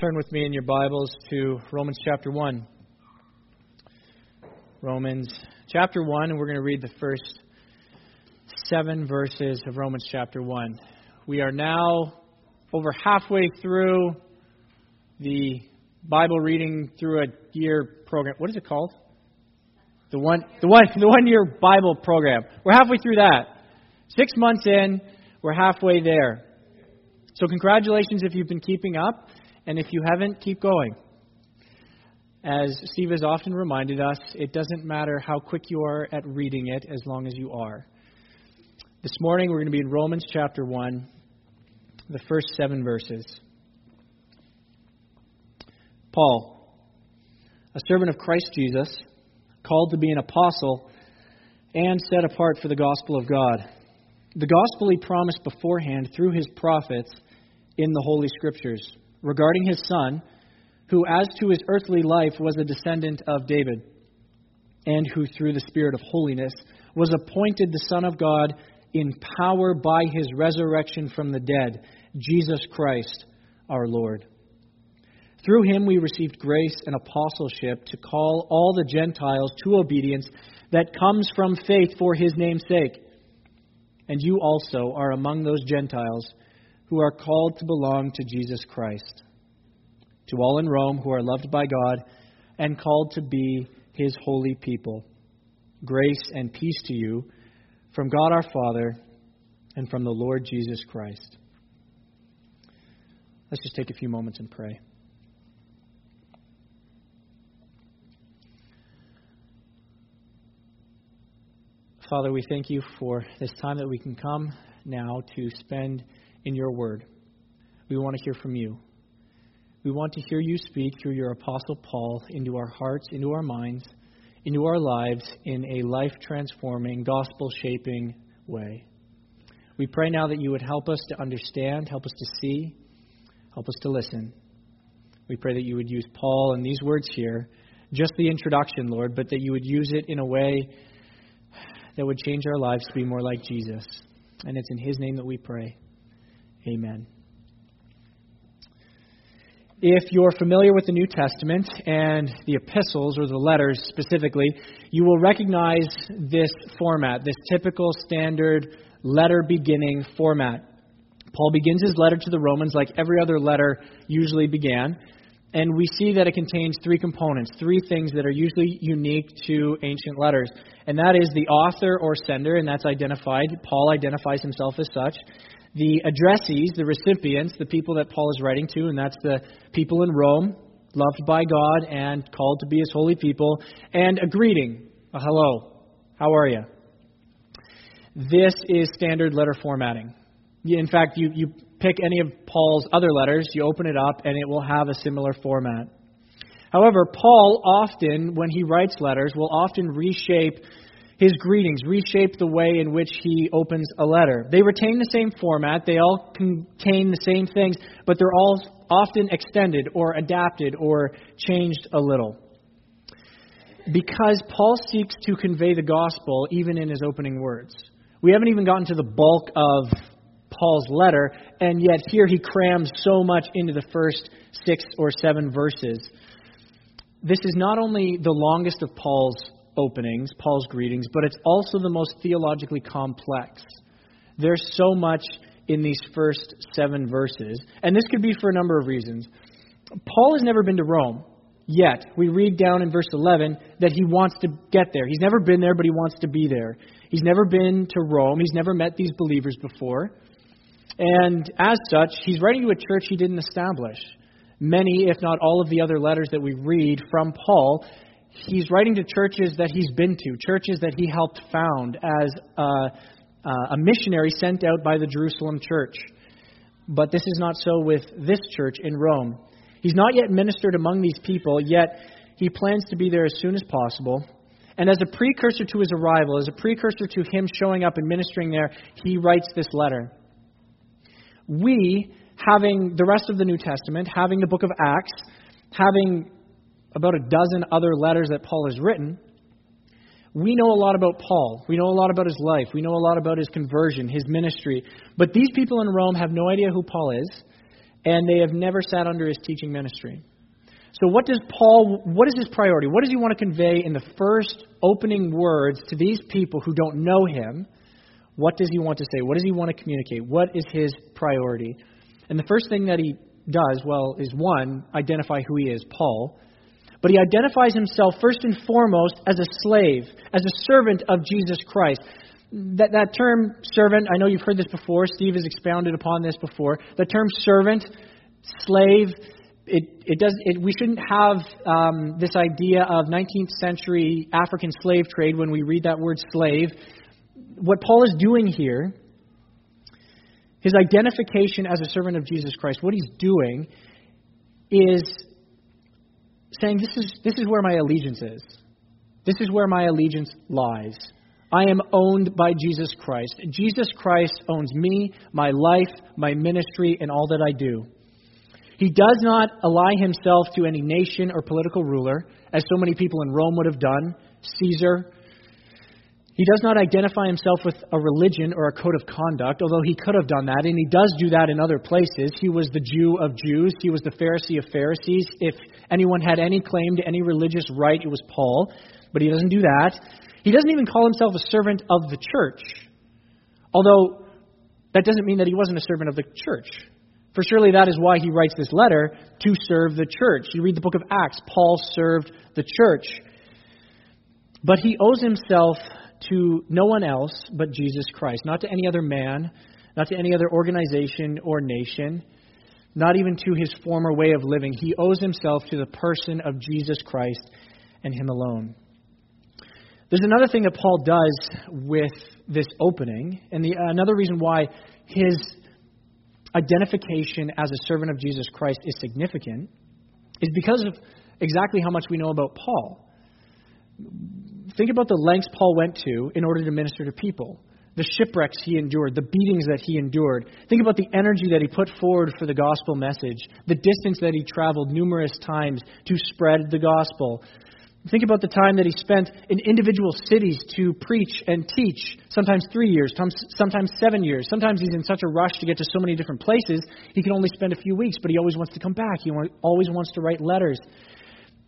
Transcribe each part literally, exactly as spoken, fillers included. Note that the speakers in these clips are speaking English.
Turn with me in your Bibles to Romans chapter one. Romans chapter one, and we're going to read the first seven verses of Romans chapter one. We are now over halfway through the Bible reading through a year program. What is it called? The one, the one, the one year Bible program. We're halfway through that. Six months in, we're halfway there. So congratulations if you've been keeping up. And if you haven't, keep going. As Steve has often reminded us, it doesn't matter how quick you are at reading it as long as you are. This morning we're going to be in Romans chapter one, the first seven verses. Paul, a servant of Christ Jesus, called to be an apostle and set apart for the gospel of God. The gospel he promised beforehand through his prophets in the Holy Scriptures, regarding his son, who as to his earthly life was a descendant of David, and who through the Spirit of holiness was appointed the Son of God in power by his resurrection from the dead, Jesus Christ our Lord. Through him we received grace and apostleship to call all the Gentiles to obedience that comes from faith for his name's sake. And you also are among those Gentiles who are called to belong to Jesus Christ. To all in Rome who are loved by God and called to be his holy people, grace and peace to you from God our Father and from the Lord Jesus Christ. Let's just take a few moments and pray. Father, we thank you for this time that we can come now to spend in your word. We want to hear from you. We want to hear you speak through your apostle Paul into our hearts, into our minds, into our lives in a life-transforming, gospel-shaping way. We pray now that you would help us to understand, help us to see, help us to listen. We pray that you would use Paul and these words here, just the introduction, Lord, but that you would use it in a way that would change our lives to be more like Jesus. And it's in his name that we pray. Amen. If you're familiar with the New Testament and the epistles, or the letters specifically, you will recognize this format, this typical standard letter beginning format. Paul begins his letter to the Romans like every other letter usually began, and we see that it contains three components, three things that are usually unique to ancient letters, and that is the author or sender, and that's identified. Paul identifies himself as such. The addressees, the recipients, the people that Paul is writing to, and that's the people in Rome, loved by God and called to be his holy people, and a greeting, a hello, how are you? This is standard letter formatting. In fact, you, you pick any of Paul's other letters, you open it up, and it will have a similar format. However, Paul often, when he writes letters, will often reshape his greetings, reshape the way in which he opens a letter. They retain the same format. They all contain the same things, but they're all often extended or adapted or changed a little. Because Paul seeks to convey the gospel even in his opening words. We haven't even gotten to the bulk of Paul's letter, and yet here he crams so much into the first six or seven verses. This is not only the longest of Paul's openings, Paul's greetings, but it's also the most theologically complex. There's so much in these first seven verses, and this could be for a number of reasons. Paul has never been to Rome, yet we read down in verse eleven that he wants to get there. He's never been there, but he wants to be there. He's never been to Rome. He's never met these believers before. And as such, he's writing to a church he didn't establish. Many, if not all of the other letters that we read from Paul, he's writing to churches that he's been to, churches that he helped found as a, a missionary sent out by the Jerusalem church. But this is not so with this church in Rome. He's not yet ministered among these people, yet he plans to be there as soon as possible. And as a precursor to his arrival, as a precursor to him showing up and ministering there, he writes this letter. We, having the rest of the New Testament, having the book of Acts, having about a dozen other letters that Paul has written, we know a lot about Paul. We know a lot about his life. We know a lot about his conversion, his ministry. But these people in Rome have no idea who Paul is, and they have never sat under his teaching ministry. So what does Paul, what is his priority? What does he want to convey in the first opening words to these people who don't know him? What does he want to say? What does he want to communicate? What is his priority? And the first thing that he does, well, is one, identify who he is, Paul. But he identifies himself first and foremost as a slave, as a servant of Jesus Christ. That, that term servant, I know you've heard this before. Steve has expounded upon this before. The term servant, slave, It, it does. It, we shouldn't have um, this idea of nineteenth century African slave trade when we read that word slave. What Paul is doing here, his identification as a servant of Jesus Christ, what he's doing is saying, this is this is where my allegiance is. This is where my allegiance lies. I am owned by Jesus Christ. Jesus Christ owns me, my life, my ministry, and all that I do. He does not ally himself to any nation or political ruler, as so many people in Rome would have done, Caesar. He does not identify himself with a religion or a code of conduct, although he could have done that, and he does do that in other places. He was the Jew of Jews. He was the Pharisee of Pharisees. If anyone had any claim to any religious right, it was Paul, but he doesn't do that. He doesn't even call himself a servant of the church, although that doesn't mean that he wasn't a servant of the church. For surely that is why he writes this letter, to serve the church. You read the book of Acts, Paul served the church. But he owes himself to no one else but Jesus Christ, not to any other man, not to any other organization or nation, not even to his former way of living. He owes himself to the person of Jesus Christ and him alone. There's another thing that Paul does with this opening, and the, another reason why his identification as a servant of Jesus Christ is significant is because of exactly how much we know about Paul. Think about the lengths Paul went to in order to minister to people, the shipwrecks he endured, the beatings that he endured. Think about the energy that he put forward for the gospel message, the distance that he traveled numerous times to spread the gospel. Think about the time that he spent in individual cities to preach and teach, sometimes three years, sometimes seven years. Sometimes he's in such a rush to get to so many different places, he can only spend a few weeks, but he always wants to come back. He always wants to write letters.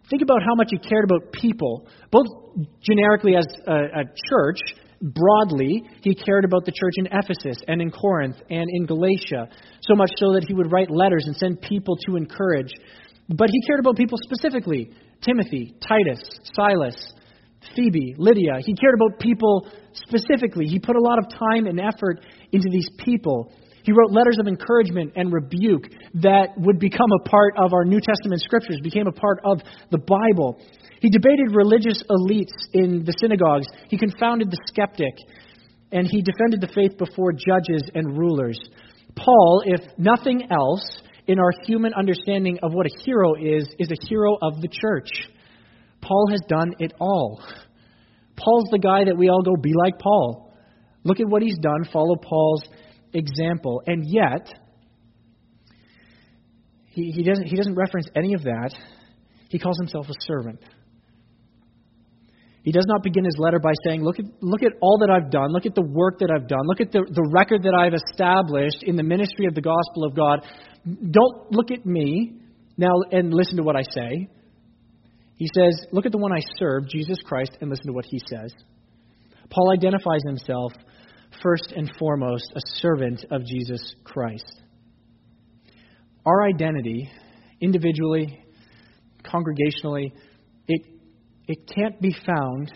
Think about how much he cared about people, both generically as a, a church, broadly, he cared about the church in Ephesus and in Corinth and in Galatia, so much so that he would write letters and send people to encourage. But he cared about people specifically, Timothy, Titus, Silas, Phoebe, Lydia. He cared about people specifically. He put a lot of time and effort into these people. He wrote letters of encouragement and rebuke that would become a part of our New Testament scriptures, became a part of the Bible. He debated religious elites in the synagogues. He confounded the skeptic, and he defended the faith before judges and rulers. Paul, if nothing else, in our human understanding of what a hero is, is a hero of the church. Paul has done it all. Paul's the guy that we all go, be like Paul. Look at what he's done. Follow Paul's example. And yet, he, he doesn't, he doesn't reference any of that. He calls himself a servant. He does not begin his letter by saying, look at look at all that I've done. Look at the work that I've done. Look at the, the record that I've established in the ministry of the gospel of God. Don't look at me now and listen to what I say. He says, look at the one I serve, Jesus Christ, and listen to what he says. Paul identifies himself first and foremost a servant of Jesus Christ. Our identity, individually, congregationally, it It can't be found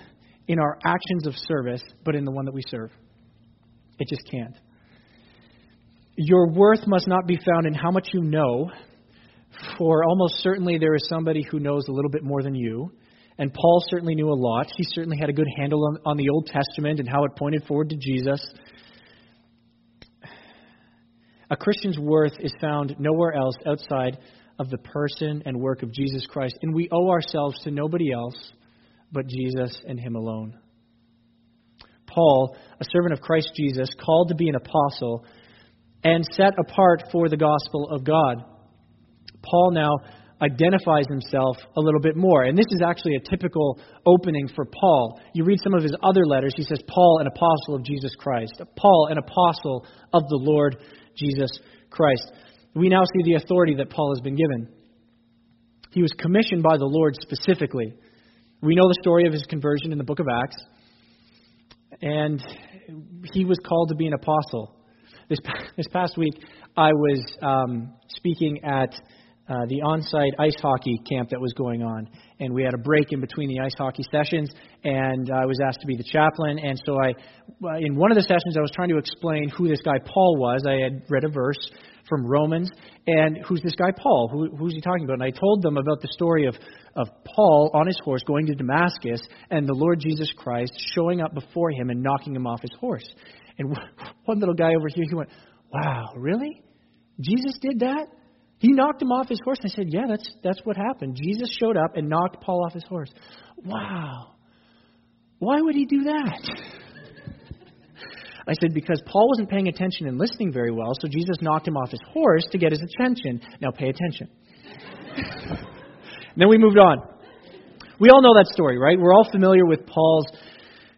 in our actions of service, but in the one that we serve. It just can't. Your worth must not be found in how much you know, for almost certainly there is somebody who knows a little bit more than you, and Paul certainly knew a lot. He certainly had a good handle on, on the Old Testament and how it pointed forward to Jesus. A Christian's worth is found nowhere else outside of the person and work of Jesus Christ, and we owe ourselves to nobody else but Jesus and him alone. Paul, a servant of Christ Jesus, called to be an apostle and set apart for the gospel of God. Paul now identifies himself a little bit more, and this is actually a typical opening for Paul. You read some of his other letters, he says, Paul, an apostle of Jesus Christ. Paul, an apostle of the Lord Jesus Christ. we now see the authority that Paul has been given. He was commissioned by the Lord specifically. We know the story of his conversion in the book of Acts. And he was called to be an apostle. This this past week, I was um, speaking at uh, the on-site ice hockey camp that was going on. And we had a break in between the ice hockey sessions. And I was asked to be the chaplain. And so I, in one of the sessions, I was trying to explain who this guy Paul was. I had read a verse from Romans. And who's this guy Paul? Who, who's he talking about? And I told them about the story of, of Paul on his horse going to Damascus and the Lord Jesus Christ showing up before him and knocking him off his horse. And one little guy over here, he went, "Wow, really? Jesus did that? He knocked him off his horse?" And I said, "Yeah, that's that's what happened. Jesus showed up and knocked Paul off his horse." "Wow. Why would he do that?" I said, "Because Paul wasn't paying attention and listening very well, so Jesus knocked him off his horse to get his attention. Now pay attention." Then we moved on. We all know that story, right? We're all familiar with Paul's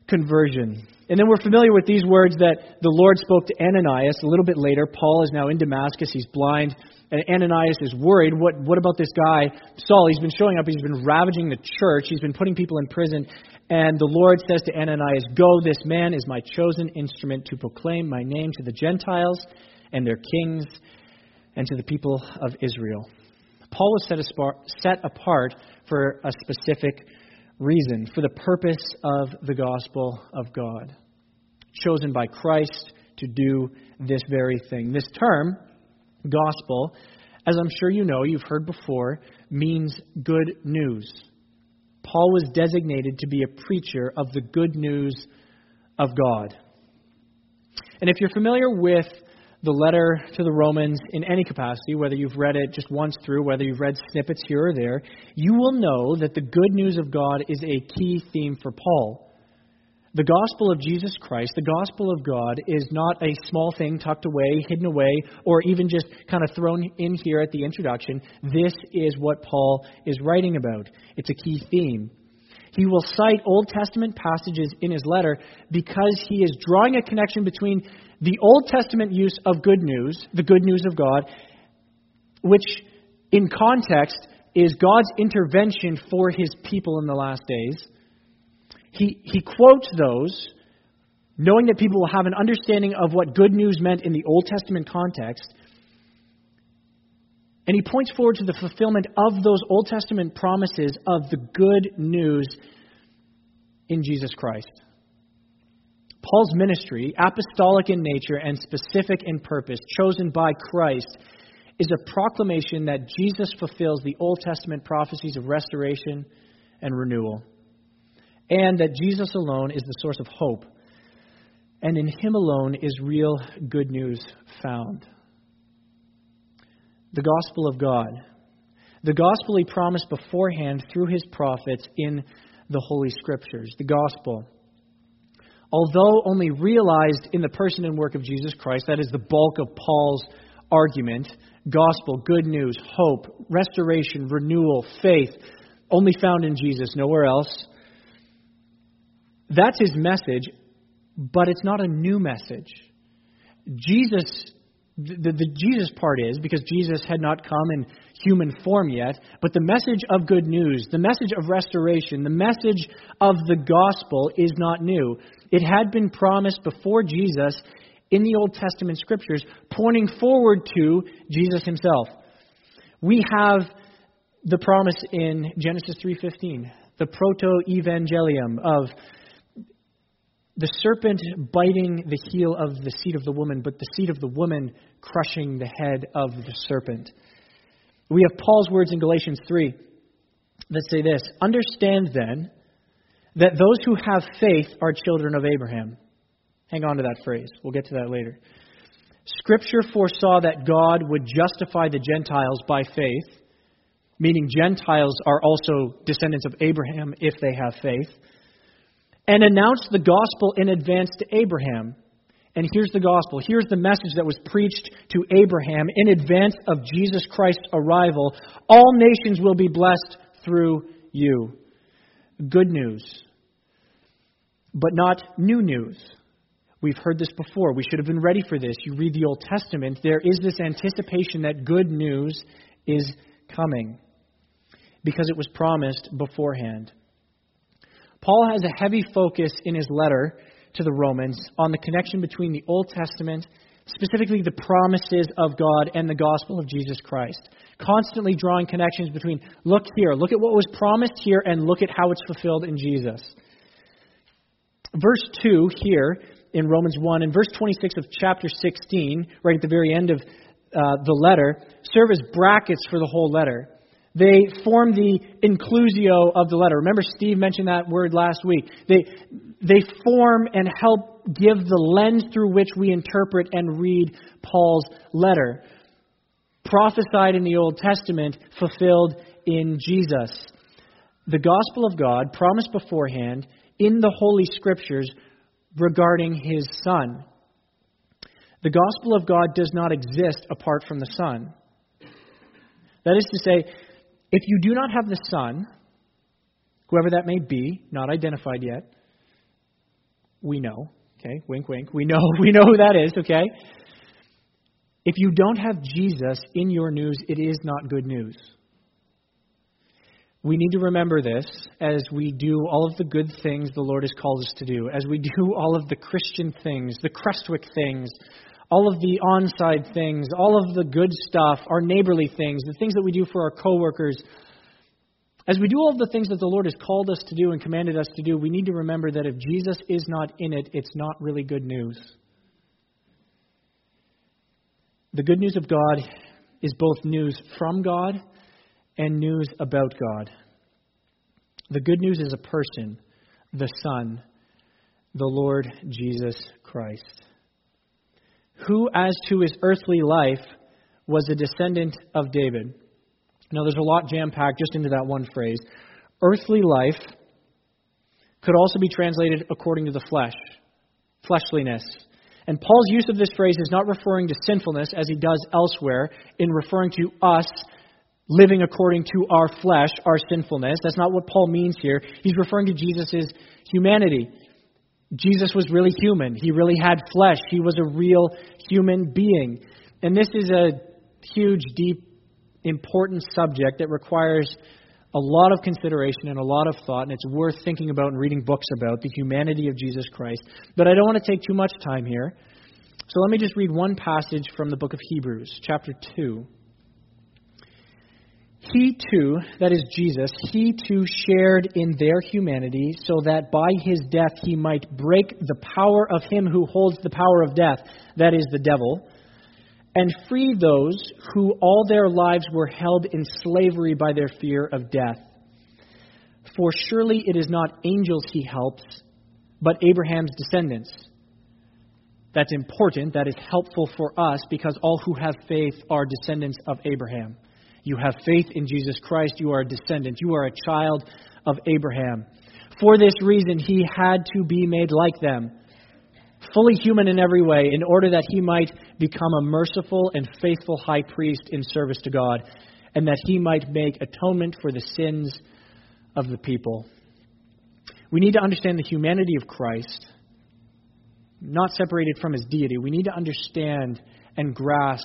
conversion. And then we're familiar with these words that the Lord spoke to Ananias a little bit later. Paul is now in Damascus. He's blind. And Ananias is worried. What, what about this guy, Saul? He's been showing up. He's been ravaging the church. He's been putting people in prison. And the Lord says to Ananias, "Go, this man is my chosen instrument to proclaim my name to the Gentiles and their kings and to the people of Israel." Paul was set, aspar- set apart for a specific reason, for the purpose of the gospel of God, chosen by Christ to do this very thing. This term, gospel, as I'm sure you know, you've heard before, means good news. Paul was designated to be a preacher of the good news of God. And if you're familiar with the letter to the Romans in any capacity, whether you've read it just once through, whether you've read snippets here or there, you will know that the good news of God is a key theme for Paul. The gospel of Jesus Christ, the gospel of God, is not a small thing tucked away, hidden away, or even just kind of thrown in here at the introduction. This is what Paul is writing about. It's a key theme. He will cite Old Testament passages in his letter because he is drawing a connection between the Old Testament use of good news, the good news of God, which in context is God's intervention for his people in the last days. He, he quotes those, knowing that people will have an understanding of what good news meant in the Old Testament context. And he points forward to the fulfillment of those Old Testament promises of the good news in Jesus Christ. Paul's ministry, apostolic in nature and specific in purpose, chosen by Christ, is a proclamation that Jesus fulfills the Old Testament prophecies of restoration and renewal, and that Jesus alone is the source of hope, and in him alone is real good news found. The gospel of God, the gospel he promised beforehand through his prophets in the Holy Scriptures, the gospel, although only realized in the person and work of Jesus Christ, that is the bulk of Paul's argument, gospel, good news, hope, restoration, renewal, faith, only found in Jesus, nowhere else. That's his message, but it's not a new message. Jesus, the, the Jesus part is, because Jesus had not come in human form yet, but the message of good news, the message of restoration, the message of the gospel is not new. It had been promised before Jesus in the Old Testament scriptures, pointing forward to Jesus himself. We have the promise in Genesis three fifteen, the proto-evangelium of the serpent biting the heel of the seed of the woman, but the seed of the woman crushing the head of the serpent. We have Paul's words in Galatians three that say this: "Understand then that those who have faith are children of Abraham." Hang on to that phrase. We'll get to that later. Scripture foresaw that God would justify the Gentiles by faith, meaning Gentiles are also descendants of Abraham if they have faith, and announced the gospel in advance to Abraham. And here's the gospel. Here's the message that was preached to Abraham in advance of Jesus Christ's arrival. All nations will be blessed through you. Good news, but not new news. We've heard this before. We should have been ready for this. You read the Old Testament, there is this anticipation that good news is coming because it was promised beforehand. Paul has a heavy focus in his letter to the Romans on the connection between the Old Testament, specifically the promises of God, and the gospel of Jesus Christ. Constantly drawing connections between, look here, look at what was promised here, and look at how it's fulfilled in Jesus. Verse two here in Romans one, in verse twenty-six of chapter sixteen, right at the very end of uh, the letter, serve as brackets for the whole letter. They form the inclusio of the letter. Remember, Steve mentioned that word last week. They they form and help give the lens through which we interpret and read Paul's letter. Prophesied in the Old Testament, fulfilled in Jesus. The gospel of God, promised beforehand in the Holy Scriptures regarding His Son. The gospel of God does not exist apart from the Son. That is to say, if you do not have the Son, whoever that may be, not identified yet, we know, okay, wink, wink, we know, we know who that is, okay? If you don't have Jesus in your news, it is not good news. We need to remember this as we do all of the good things the Lord has called us to do, as we do all of the Christian things, the Crestwick things, all of the onside things, all of the good stuff, our neighborly things, the things that we do for our coworkers. As we do all of the things that the Lord has called us to do and commanded us to do, we need to remember that if Jesus is not in it, it's not really good news. The good news of God is both news from God and news about God. The good news is a person, the Son, the Lord Jesus Christ, who, as to his earthly life, was a descendant of David. Now, there's a lot jam-packed just into that one phrase. Earthly life could also be translated according to the flesh, fleshliness. And Paul's use of this phrase is not referring to sinfulness, as he does elsewhere, in referring to us living according to our flesh, our sinfulness. That's not what Paul means here. He's referring to Jesus' humanity. Jesus was really human. He really had flesh. He was a real human being. And this is a huge, deep, important subject that requires a lot of consideration and a lot of thought, and it's worth thinking about and reading books about, the humanity of Jesus Christ. But I don't want to take too much time here. So let me just read one passage from the book of Hebrews, chapter two. He too, that is Jesus, he too shared in their humanity so that by his death he might break the power of him who holds the power of death, that is the devil, and free those who all their lives were held in slavery by their fear of death. For surely it is not angels he helps, but Abraham's descendants. That's important. That is helpful for us because all who have faith are descendants of Abraham. You have faith in Jesus Christ. You are a descendant. You are a child of Abraham. For this reason, he had to be made like them, fully human in every way, in order that he might become a merciful and faithful high priest in service to God, and that he might make atonement for the sins of the people. We need to understand the humanity of Christ, not separated from his deity. We need to understand and grasp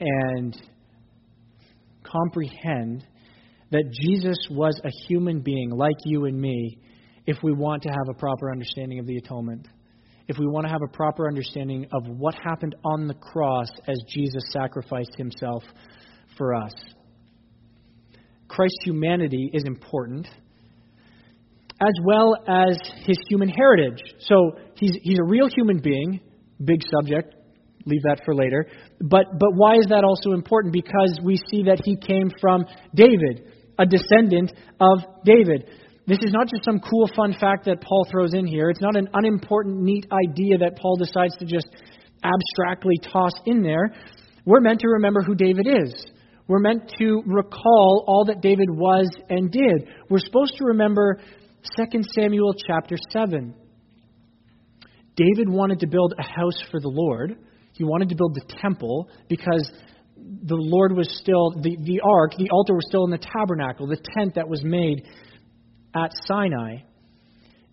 and comprehend that Jesus was a human being like you and me if we want to have a proper understanding of the atonement, if we want to have a proper understanding of what happened on the cross as Jesus sacrificed himself for us. Christ's humanity is important, as well as his human heritage. So he's he's a real human being, big subject. Leave that for later. But but why is that also important? Because we see that he came from David, a descendant of David. This is not just some cool, fun fact that Paul throws in here. It's not an unimportant, neat idea that Paul decides to just abstractly toss in there. We're meant to remember who David is. We're meant to recall all that David was and did. We're supposed to remember Second Samuel chapter seven. David wanted to build a house for the Lord. He wanted to build the temple because the Lord was still, the, the ark, the altar was still in the tabernacle, the tent that was made at Sinai.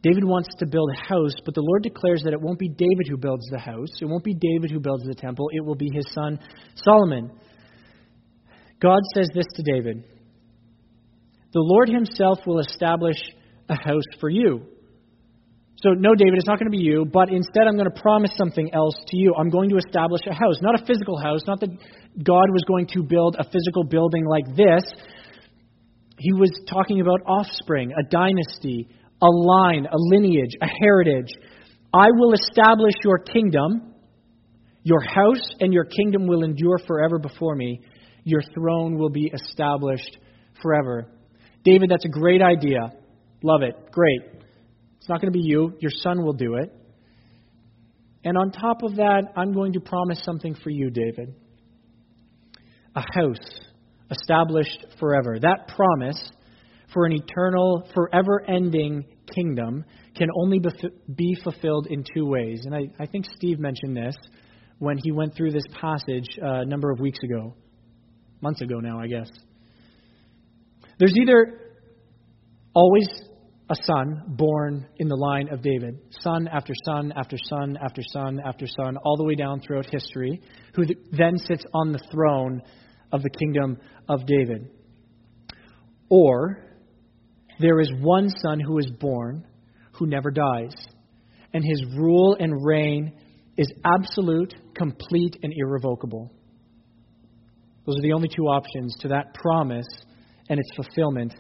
David wants to build a house, but the Lord declares that it won't be David who builds the house. It won't be David who builds the temple. It will be his son Solomon. God says this to David: "The Lord himself will establish a house for you." So, no, David, it's not going to be you, but instead I'm going to promise something else to you. I'm going to establish a house, not a physical house, not that God was going to build a physical building like this. He was talking about offspring, a dynasty, a line, a lineage, a heritage. I will establish your kingdom. Your house and your kingdom will endure forever before me. Your throne will be established forever. David, that's a great idea. Love it. Great. It's not going to be you. Your son will do it. And on top of that, I'm going to promise something for you, David. A house established forever. That promise for an eternal, forever-ending kingdom can only be fulfilled in two ways. And I, I think Steve mentioned this when he went through this passage a number of weeks ago. Months ago now, I guess. There's either always a son born in the line of David, son after son after son after son after son, all the way down throughout history, who then sits on the throne of the kingdom of David. Or there is one son who is born who never dies, and his rule and reign is absolute, complete, and irrevocable. Those are the only two options to that promise and its fulfillment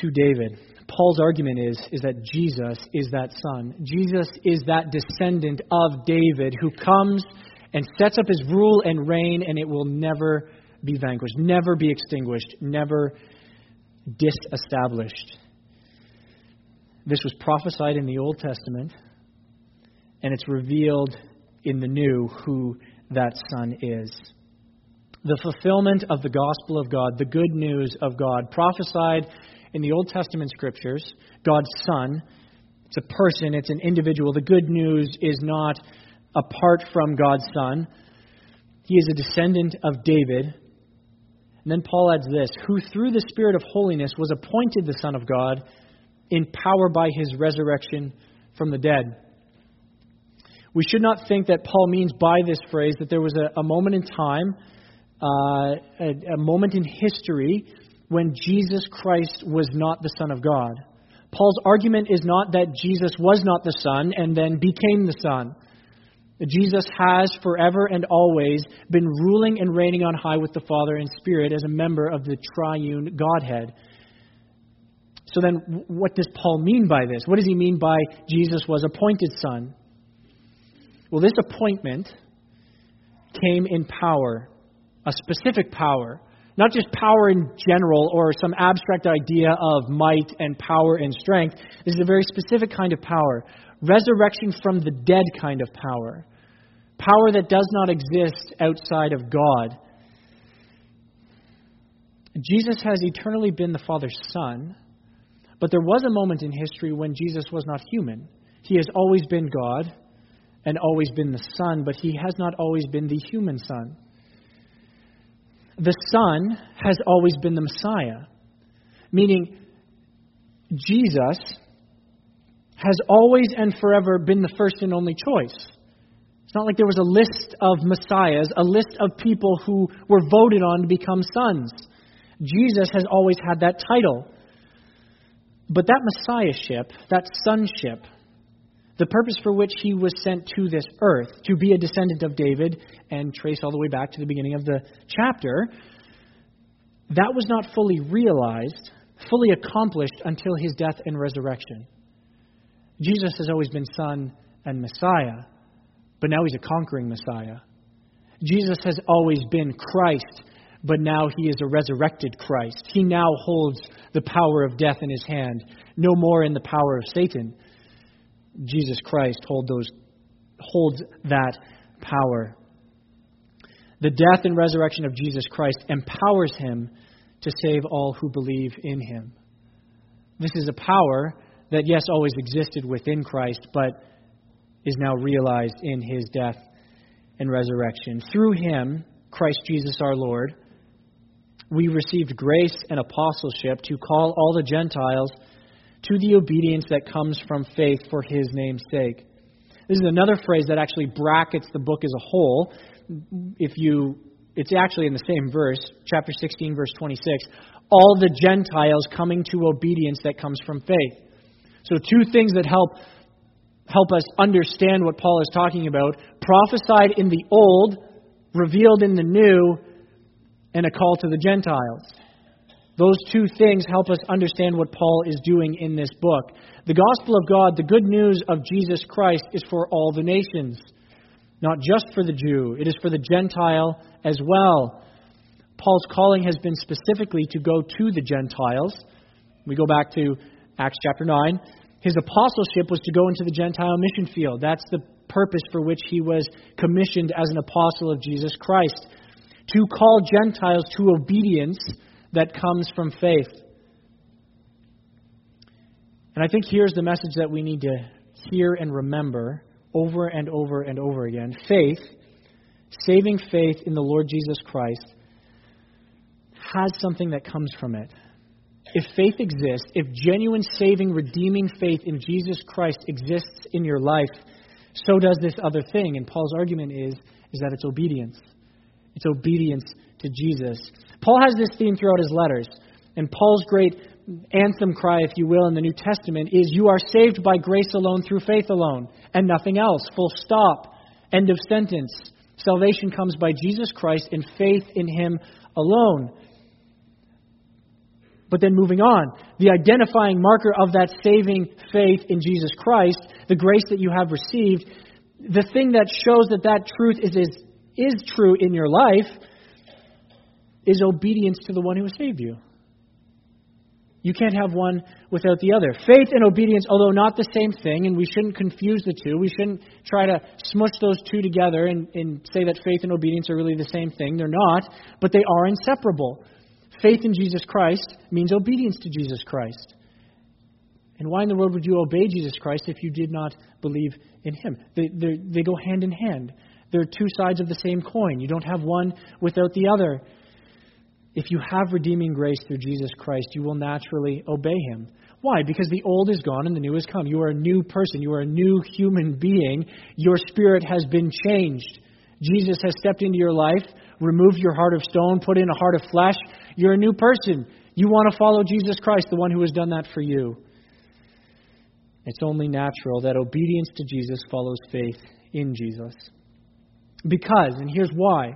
to David. Paul's argument is, is that Jesus is that son. Jesus is that descendant of David who comes and sets up his rule and reign, and it will never be vanquished, never be extinguished, never disestablished. This was prophesied in the Old Testament, and it's revealed in the New who that son is. The fulfillment of the gospel of God, the good news of God, prophesied in the Old Testament scriptures, God's Son, it's a person, it's an individual. The good news is not apart from God's Son. He is a descendant of David. And then Paul adds this: who through the Spirit of holiness was appointed the Son of God in power by his resurrection from the dead. We should not think that Paul means by this phrase that there was a, a moment in time, Uh, a, a moment in history when Jesus Christ was not the Son of God. Paul's argument is not that Jesus was not the Son and then became the Son. Jesus has forever and always been ruling and reigning on high with the Father and Spirit as a member of the triune Godhead. So then what does Paul mean by this? What does he mean by Jesus was appointed Son? Well, this appointment came in power. A specific power, not just power in general or some abstract idea of might and power and strength. This is a very specific kind of power, resurrection from the dead kind of power, power that does not exist outside of God. Jesus has eternally been the Father's Son, but there was a moment in history when Jesus was not human. He has always been God and always been the Son, but he has not always been the human Son. The Son has always been the Messiah, meaning Jesus has always and forever been the first and only choice. It's not like there was a list of Messiahs, a list of people who were voted on to become sons. Jesus has always had that title. But that Messiahship, that sonship, the purpose for which he was sent to this earth, to be a descendant of David and trace all the way back to the beginning of the chapter, that was not fully realized, fully accomplished until his death and resurrection. Jesus has always been Son and Messiah, but now he's a conquering Messiah. Jesus has always been Christ, but now he is a resurrected Christ. He now holds the power of death in his hand, no more in the power of Satan. Jesus Christ hold those, holds that power. The death and resurrection of Jesus Christ empowers him to save all who believe in him. This is a power that, yes, always existed within Christ, but is now realized in his death and resurrection. Through him, Christ Jesus our Lord, we received grace and apostleship to call all the Gentiles to the obedience that comes from faith for his name's sake. This is another phrase that actually brackets the book as a whole. If you, it's actually in the same verse, chapter sixteen, verse twenty-six. All the Gentiles coming to obedience that comes from faith. So two things that help help us understand what Paul is talking about. Prophesied in the old, revealed in the new, and a call to the Gentiles. Those two things help us understand what Paul is doing in this book. The gospel of God, the good news of Jesus Christ, is for all the nations, not just for the Jew. It is for the Gentile as well. Paul's calling has been specifically to go to the Gentiles. We go back to Acts chapter nine. His apostleship was to go into the Gentile mission field. That's the purpose for which he was commissioned as an apostle of Jesus Christ, to call Gentiles to obedience that comes from faith. And I think here's the message that we need to hear and remember over and over and over again. Faith, saving faith in the Lord Jesus Christ, has something that comes from it. If faith exists, if genuine, saving, redeeming faith in Jesus Christ exists in your life, so does this other thing. And Paul's argument is, is that it's obedience. It's obedience to Jesus. Paul has this theme throughout his letters. And Paul's great anthem cry, if you will, in the New Testament is, you are saved by grace alone, through faith alone, and nothing else. Full stop. End of sentence. Salvation comes by Jesus Christ and faith in him alone. But then moving on, the identifying marker of that saving faith in Jesus Christ, the grace that you have received, the thing that shows that that truth is, is, is true in your life, is obedience to the one who has saved you. You can't have one without the other. Faith and obedience, although not the same thing, and we shouldn't confuse the two. We shouldn't try to smush those two together and, and say that faith and obedience are really the same thing. They're not, but they are inseparable. Faith in Jesus Christ means obedience to Jesus Christ. And why in the world would you obey Jesus Christ if you did not believe in him? They, they go hand in hand. They're two sides of the same coin. You don't have one without the other. If you have redeeming grace through Jesus Christ, you will naturally obey him. Why? Because the old is gone and the new has come. You are a new person. You are a new human being. Your spirit has been changed. Jesus has stepped into your life, removed your heart of stone, put in a heart of flesh. You're a new person. You want to follow Jesus Christ, the one who has done that for you. It's only natural that obedience to Jesus follows faith in Jesus. Because, and here's why,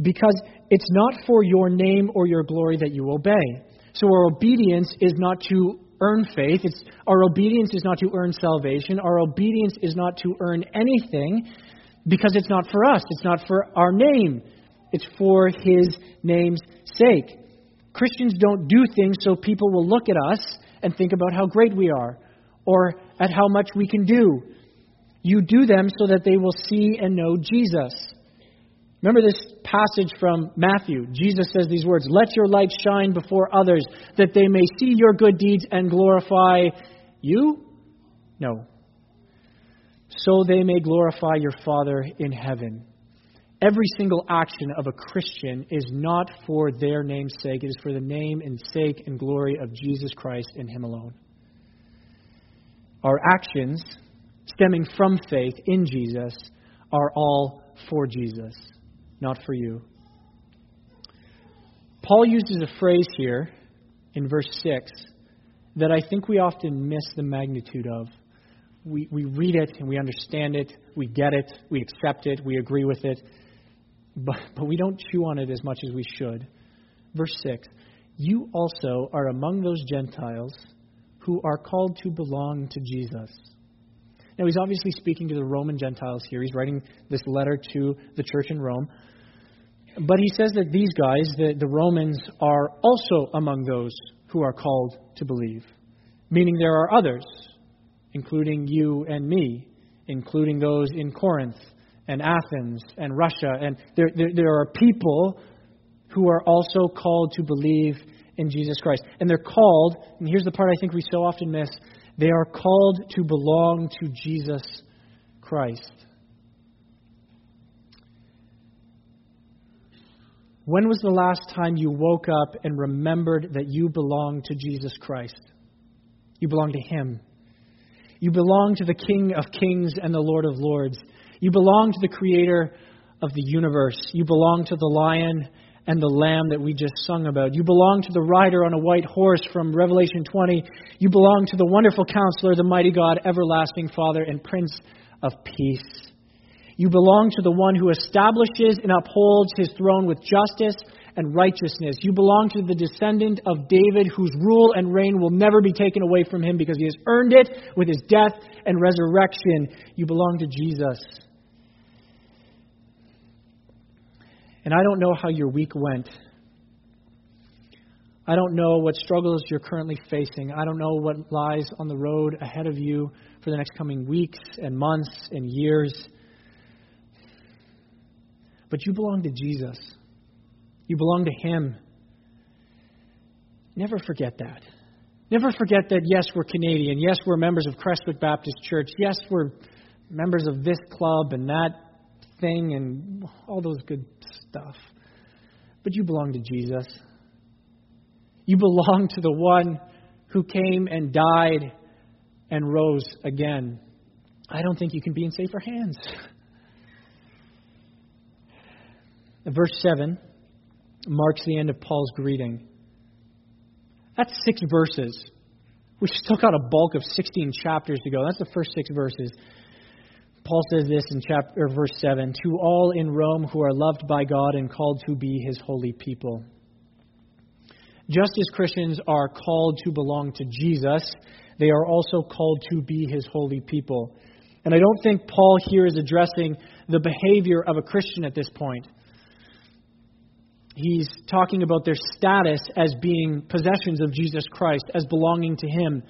because it's not for your name or your glory that you obey. So our obedience is not to earn faith. It's, our obedience is not to earn salvation. Our obedience is not to earn anything, because it's not for us. It's not for our name. It's for his name's sake. Christians don't do things so people will look at us and think about how great we are or at how much we can do. You do them so that they will see and know Jesus. Remember this passage from Matthew. Jesus says these words, let your light shine before others, that they may see your good deeds and glorify you? No. So they may glorify your Father in heaven. Every single action of a Christian is not for their name's sake. It is for the name and sake and glory of Jesus Christ and him alone. Our actions stemming from faith in Jesus are all for Jesus, not for you. Paul uses a phrase here in verse six that I think we often miss the magnitude of. We we read it and we understand it, we get it, we accept it, we agree with it, but, but we don't chew on it as much as we should. Verse six, you also are among those Gentiles who are called to belong to Jesus. Now he's obviously speaking to the Roman Gentiles here. He's writing this letter to the church in Rome. But he says that these guys, the, the Romans, are also among those who are called to believe, meaning there are others, including you and me, including those in Corinth and Athens and Russia. And there, there, there are people who are also called to believe in Jesus Christ. And they're called, and here's the part I think we so often miss, they are called to belong to Jesus Christ. When was the last time you woke up and remembered that you belong to Jesus Christ? You belong to Him. You belong to the King of Kings and the Lord of Lords. You belong to the Creator of the universe. You belong to the Lion and the Lamb that we just sung about. You belong to the rider on a white horse from Revelation twenty. You belong to the wonderful Counselor, the mighty God, everlasting Father, and Prince of Peace. You belong to the one who establishes and upholds His throne with justice and righteousness. You belong to the descendant of David, whose rule and reign will never be taken away from him because he has earned it with his death and resurrection. You belong to Jesus. And I don't know how your week went. I don't know what struggles you're currently facing. I don't know what lies on the road ahead of you for the next coming weeks and months and years. But you belong to Jesus. You belong to Him. Never forget that. Never forget that, yes, we're Canadian. Yes, we're members of Crestwick Baptist Church. Yes, we're members of this club and that thing and all those good stuff. But you belong to Jesus. You belong to the one who came and died and rose again. I don't think you can be in safer hands. Verse seven marks the end of Paul's greeting. That's six verses. We still got a bulk of sixteen chapters to go. That's the first six verses. Paul says this in chapter verse seven, "To all in Rome who are loved by God and called to be His holy people." Just as Christians are called to belong to Jesus, they are also called to be His holy people. And I don't think Paul here is addressing the behavior of a Christian at this point. He's talking about their status as being possessions of Jesus Christ, as belonging to Him.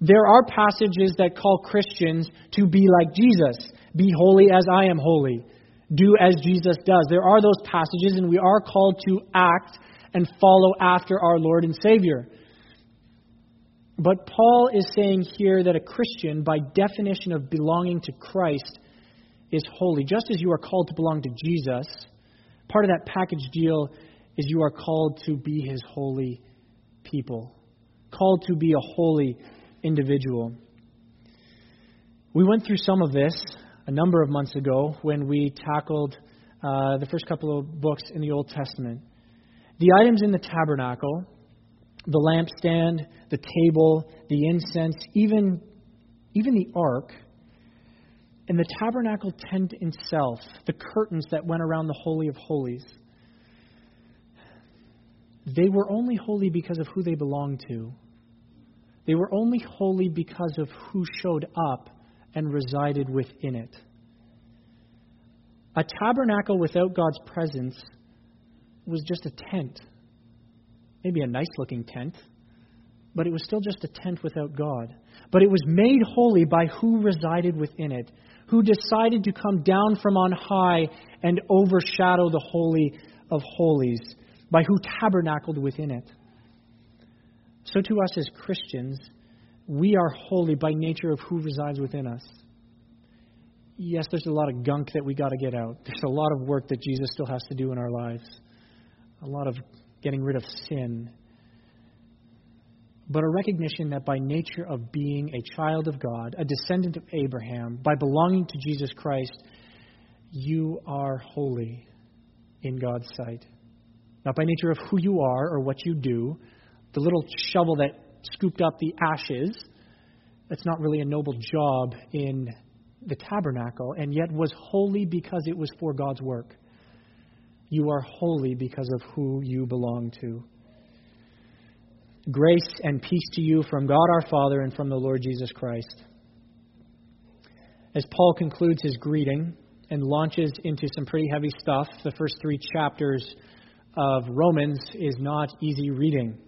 There are passages that call Christians to be like Jesus. Be holy as I am holy. Do as Jesus does. There are those passages, and we are called to act and follow after our Lord and Savior. But Paul is saying here that a Christian, by definition of belonging to Christ, is holy. Just as you are called to belong to Jesus, part of that package deal is you are called to be His holy people, called to be a holy individual. We went through some of this a number of months ago when we tackled uh, the first couple of books in the Old Testament. The items in the tabernacle, the lampstand, the table, the incense, even, even the ark, and the tabernacle tent itself, the curtains that went around the Holy of Holies, they were only holy because of who they belonged to. They were only holy because of who showed up and resided within it. A tabernacle without God's presence was just a tent, maybe a nice-looking tent, but it was still just a tent without God. But it was made holy by who resided within it, who decided to come down from on high and overshadow the Holy of Holies, by who tabernacled within it. So to us as Christians, we are holy by nature of who resides within us. Yes, there's a lot of gunk that we got to get out. There's a lot of work that Jesus still has to do in our lives. A lot of getting rid of sin. But a recognition that by nature of being a child of God, a descendant of Abraham, by belonging to Jesus Christ, you are holy in God's sight. Not by nature of who you are or what you do. The little shovel that scooped up the ashes, that's not really a noble job in the tabernacle, and yet was holy because it was for God's work. You are holy because of who you belong to. Grace and peace to you from God our Father and from the Lord Jesus Christ. As Paul concludes his greeting and launches into some pretty heavy stuff, the first three chapters of Romans is not easy reading.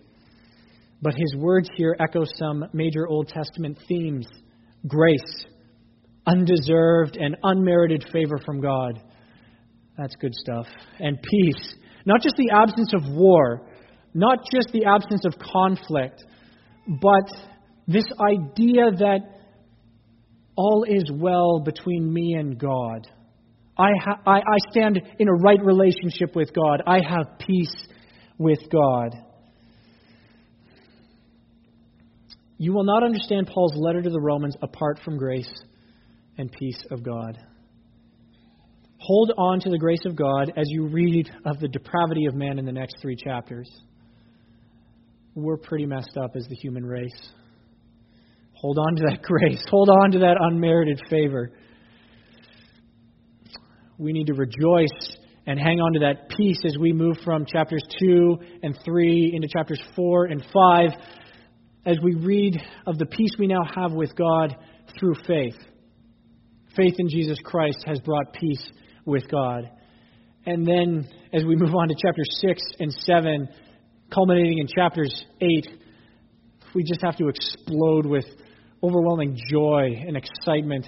But his words here echo some major Old Testament themes. Grace, undeserved and unmerited favor from God. That's good stuff. And peace, not just the absence of war, not just the absence of conflict, but this idea that all is well between me and God. I, ha- I, I stand in a right relationship with God. I have peace with God. You will not understand Paul's letter to the Romans apart from grace and peace of God. Hold on to the grace of God as you read of the depravity of man in the next three chapters. We're pretty messed up as the human race. Hold on to that grace. Hold on to that unmerited favor. We need to rejoice and hang on to that peace as we move from chapters two and three into chapters four and five, as we read of the peace we now have with God through faith. Faith in Jesus Christ has brought peace with God. And then as we move on to chapters six and seven, culminating in chapters eight, we just have to explode with overwhelming joy and excitement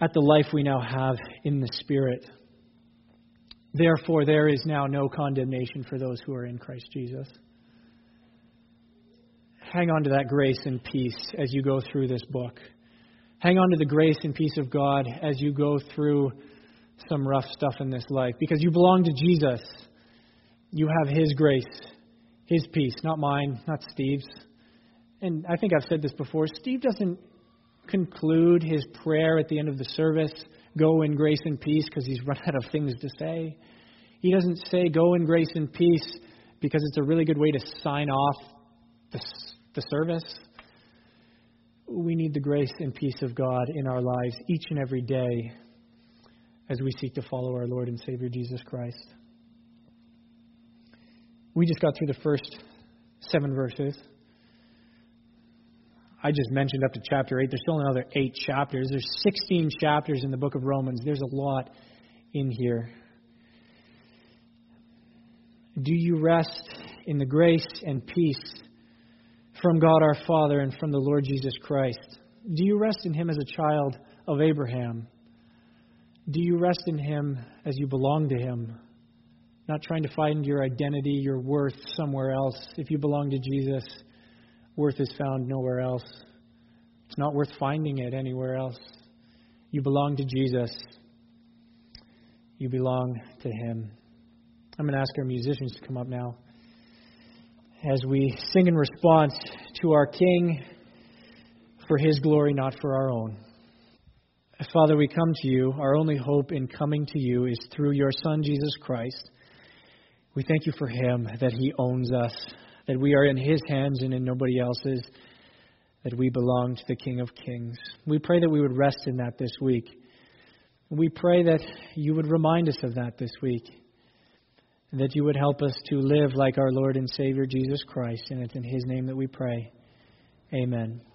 at the life we now have in the Spirit. Therefore, there is now no condemnation for those who are in Christ Jesus. Hang on to that grace and peace as you go through this book. Hang on to the grace and peace of God as you go through some rough stuff in this life. Because you belong to Jesus. You have His grace, His peace, not mine, not Steve's. And I think I've said this before. Steve doesn't conclude his prayer at the end of the service, "Go in grace and peace," because he's run out of things to say. He doesn't say, "Go in grace and peace," because it's a really good way to sign off the, the service. We need the grace and peace of God in our lives each and every day as we seek to follow our Lord and Savior Jesus Christ. We just got through the first seven verses. I just mentioned up to chapter eight. There's still another eight chapters. There's sixteen chapters in the book of Romans. There's a lot in here. Do you rest in the grace and peace from God our Father and from the Lord Jesus Christ? Do you rest in Him as a child of Abraham? Do you rest in Him as you belong to Him? Not trying to find your identity, your worth somewhere else. If you belong to Jesus, worth is found nowhere else. It's not worth finding it anywhere else. You belong to Jesus. You belong to Him. I'm going to ask our musicians to come up now as we sing in response to our King, for His glory, not for our own. Father, we come to You. Our only hope in coming to You is through Your Son, Jesus Christ. We thank You for Him, that He owns us, that we are in His hands and in nobody else's, that we belong to the King of Kings. We pray that we would rest in that this week. We pray that You would remind us of that this week, and that You would help us to live like our Lord and Savior, Jesus Christ. And it's in His name that we pray. Amen.